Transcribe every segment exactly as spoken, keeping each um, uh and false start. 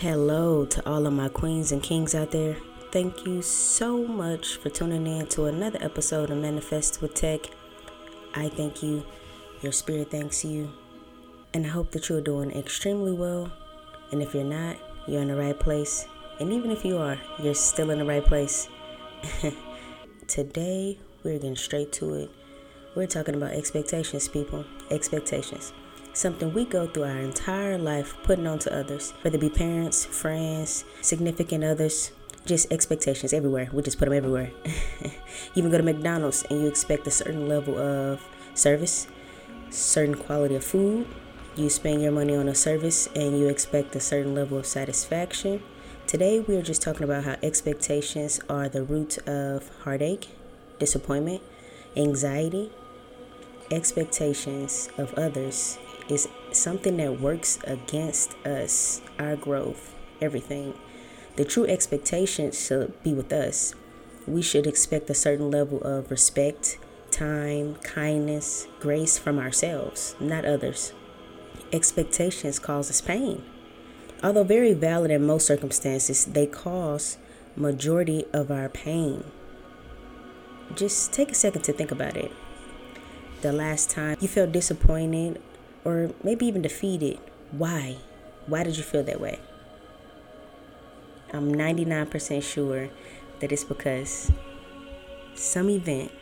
Hello to all of my queens and kings out there. Thank you so much for tuning in to another episode of Manifest with Tek. I thank you, your spirit thanks you, and I hope that you're doing extremely well. And if you're not, you're in the right place. And even if you are, you're still in the right place. Today, we're getting straight to it. We're talking about expectations, people. Expectations. Something we go through our entire life putting on to others, whether it be parents, friends, significant others, just expectations everywhere. We just put them everywhere. You even go to McDonald's and you expect a certain level of service, certain quality of food. You spend your money on a service and you expect a certain level of satisfaction. Today, we are just talking about how expectations are the root of heartache, disappointment, anxiety. Expectations of others is something that works against us, our growth, everything. The true expectation should be with us. We should expect a certain level of respect, time, kindness, grace from ourselves, not others. Expectations cause us pain. Although very valid in most circumstances, they cause majority of our pain. Just take a second to think about it. The last time you felt disappointed or maybe even defeated, why? Why did you feel that way? I'm ninety-nine percent sure that it's because some event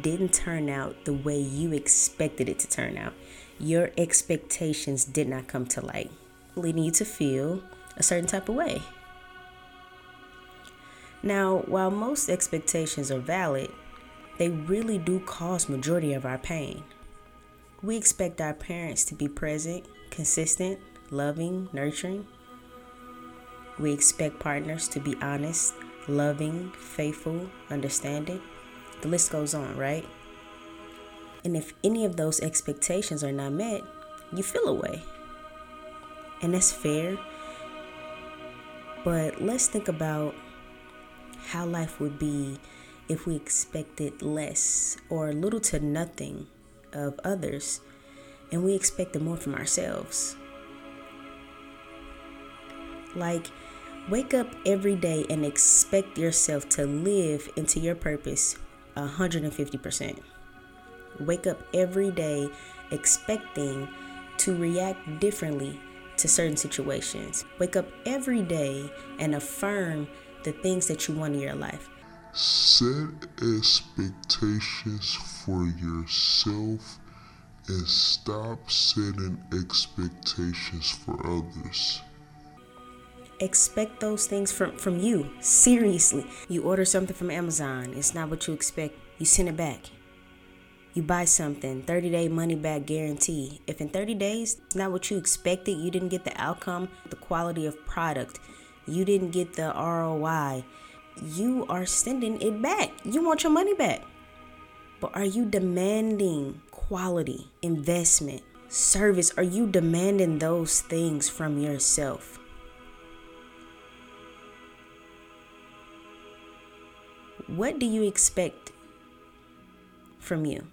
didn't turn out the way you expected it to turn out. Your expectations did not come to light, leading you to feel a certain type of way. Now, while most expectations are valid, they really do cause majority of our pain. We expect our parents to be present, consistent, loving, nurturing. We expect partners to be honest, loving, faithful, understanding. The list goes on, right? And if any of those expectations are not met, you feel a way. And that's fair. But let's think about how life would be if we expected less or little to nothing of others, and we expected more from ourselves. Like, wake up every day and expect yourself to live into your purpose one hundred fifty percent. Wake up every day expecting to react differently to certain situations. Wake up every day and affirm the things that you want in your life. Set expectations for yourself and stop setting expectations for others. Expect those things from, from you. Seriously. You order something from Amazon. It's not what you expect. You send it back. You buy something. thirty-day money-back guarantee. If in thirty days, it's not what you expected, you didn't get the outcome, the quality of product, you didn't get the R O I, you are sending it back. You want your money back. But are you demanding quality, investment, service? Are you demanding those things from yourself? What do you expect from you?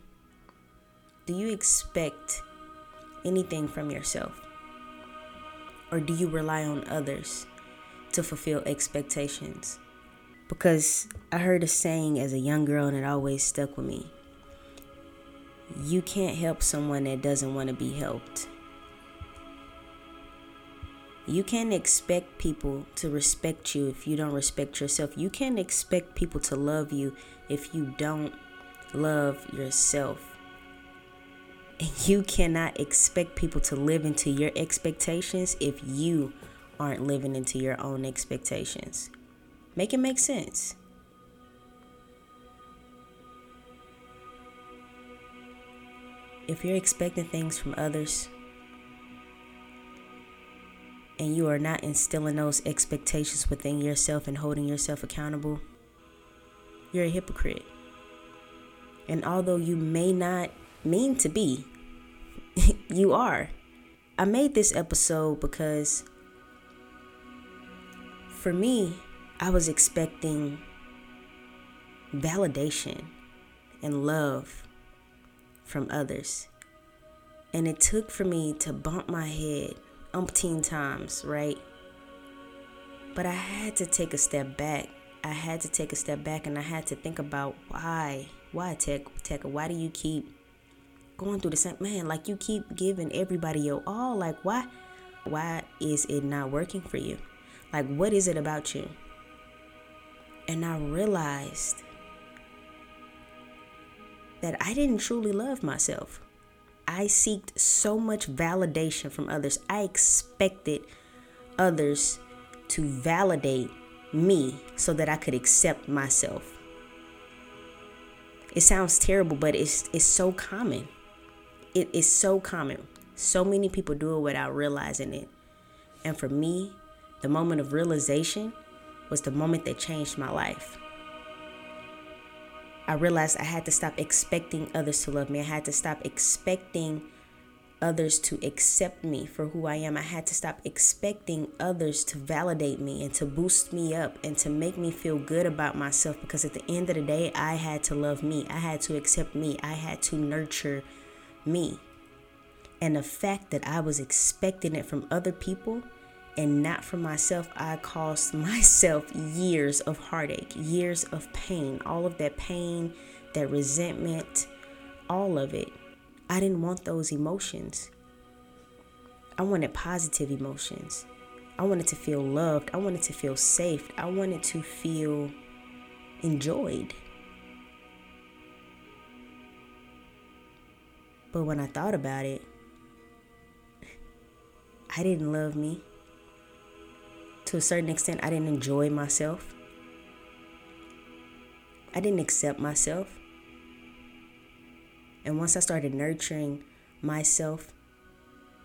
Do you expect anything from yourself? Or do you rely on others to fulfill expectations? Because I heard a saying as a young girl, and it always stuck with me. You can't help someone that doesn't want to be helped. You can't expect people to respect you if you don't respect yourself. You can't expect people to love you if you don't love yourself. And you cannot expect people to live into your expectations if you aren't living into your own expectations. Make it make sense. If you're expecting things from others and you are not instilling those expectations within yourself and holding yourself accountable, you're a hypocrite. And although you may not mean to be, you are. I made this episode because for me, I was expecting validation and love from others. And it took for me to bump my head umpteen times, right? But I had to take a step back. I had to take a step back and I had to think about why. Why, Tek? Tek, why do you keep going through the same? Man, like, you keep giving everybody your all. Like, why? Why is it not working for you? Like, what is it about you? And I realized that I didn't truly love myself. I seeked so much validation from others. I expected others to validate me so that I could accept myself. It sounds terrible, but it's it's so common. It is so common. So many people do it without realizing it. And for me, the moment of realization was the moment that changed my life. I realized I had to stop expecting others to love me. I had to stop expecting others to accept me for who I am. I had to stop expecting others to validate me and to boost me up and to make me feel good about myself, because at the end of the day, I had to love me. I had to accept me. I had to nurture me. And the fact that I was expecting it from other people and not for myself, I caused myself years of heartache, years of pain, all of that pain, that resentment, all of it. I didn't want those emotions. I wanted positive emotions. I wanted to feel loved. I wanted to feel safe. I wanted to feel enjoyed. But when I thought about it, I didn't love me. To a certain extent, I didn't enjoy myself. I didn't accept myself. And once I started nurturing myself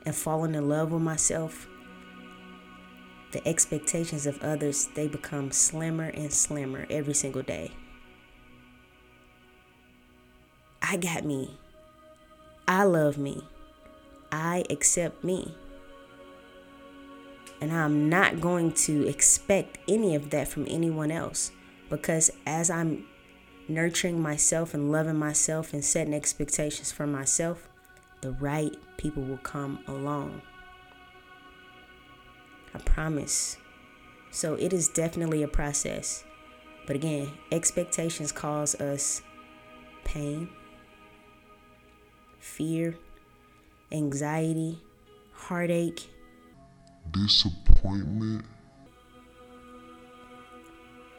and falling in love with myself, the expectations of others, they become slimmer and slimmer every single day. I got me. I love me. I accept me. And I'm not going to expect any of that from anyone else, because as I'm nurturing myself and loving myself and setting expectations for myself, the right people will come along. I promise. So it is definitely a process. But again, expectations cause us pain, fear, anxiety, heartache, disappointment.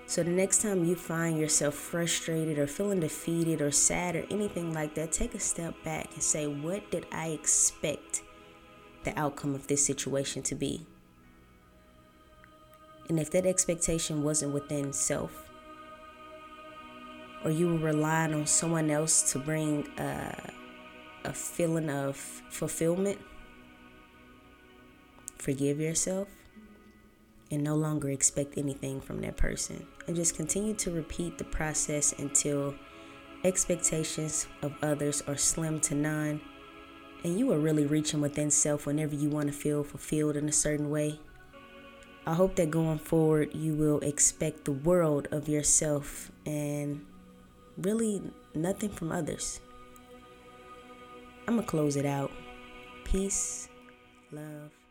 So the next time you find yourself frustrated or feeling defeated or sad or anything like that, take a step back and say, what did I expect the outcome of this situation to be? And if that expectation wasn't within self, or you were relying on someone else to bring uh, a feeling of fulfillment, forgive yourself and no longer expect anything from that person. And just continue to repeat the process until expectations of others are slim to none and you are really reaching within self whenever you want to feel fulfilled in a certain way. I hope that going forward you will expect the world of yourself and really nothing from others. I'm going to close it out. Peace, love.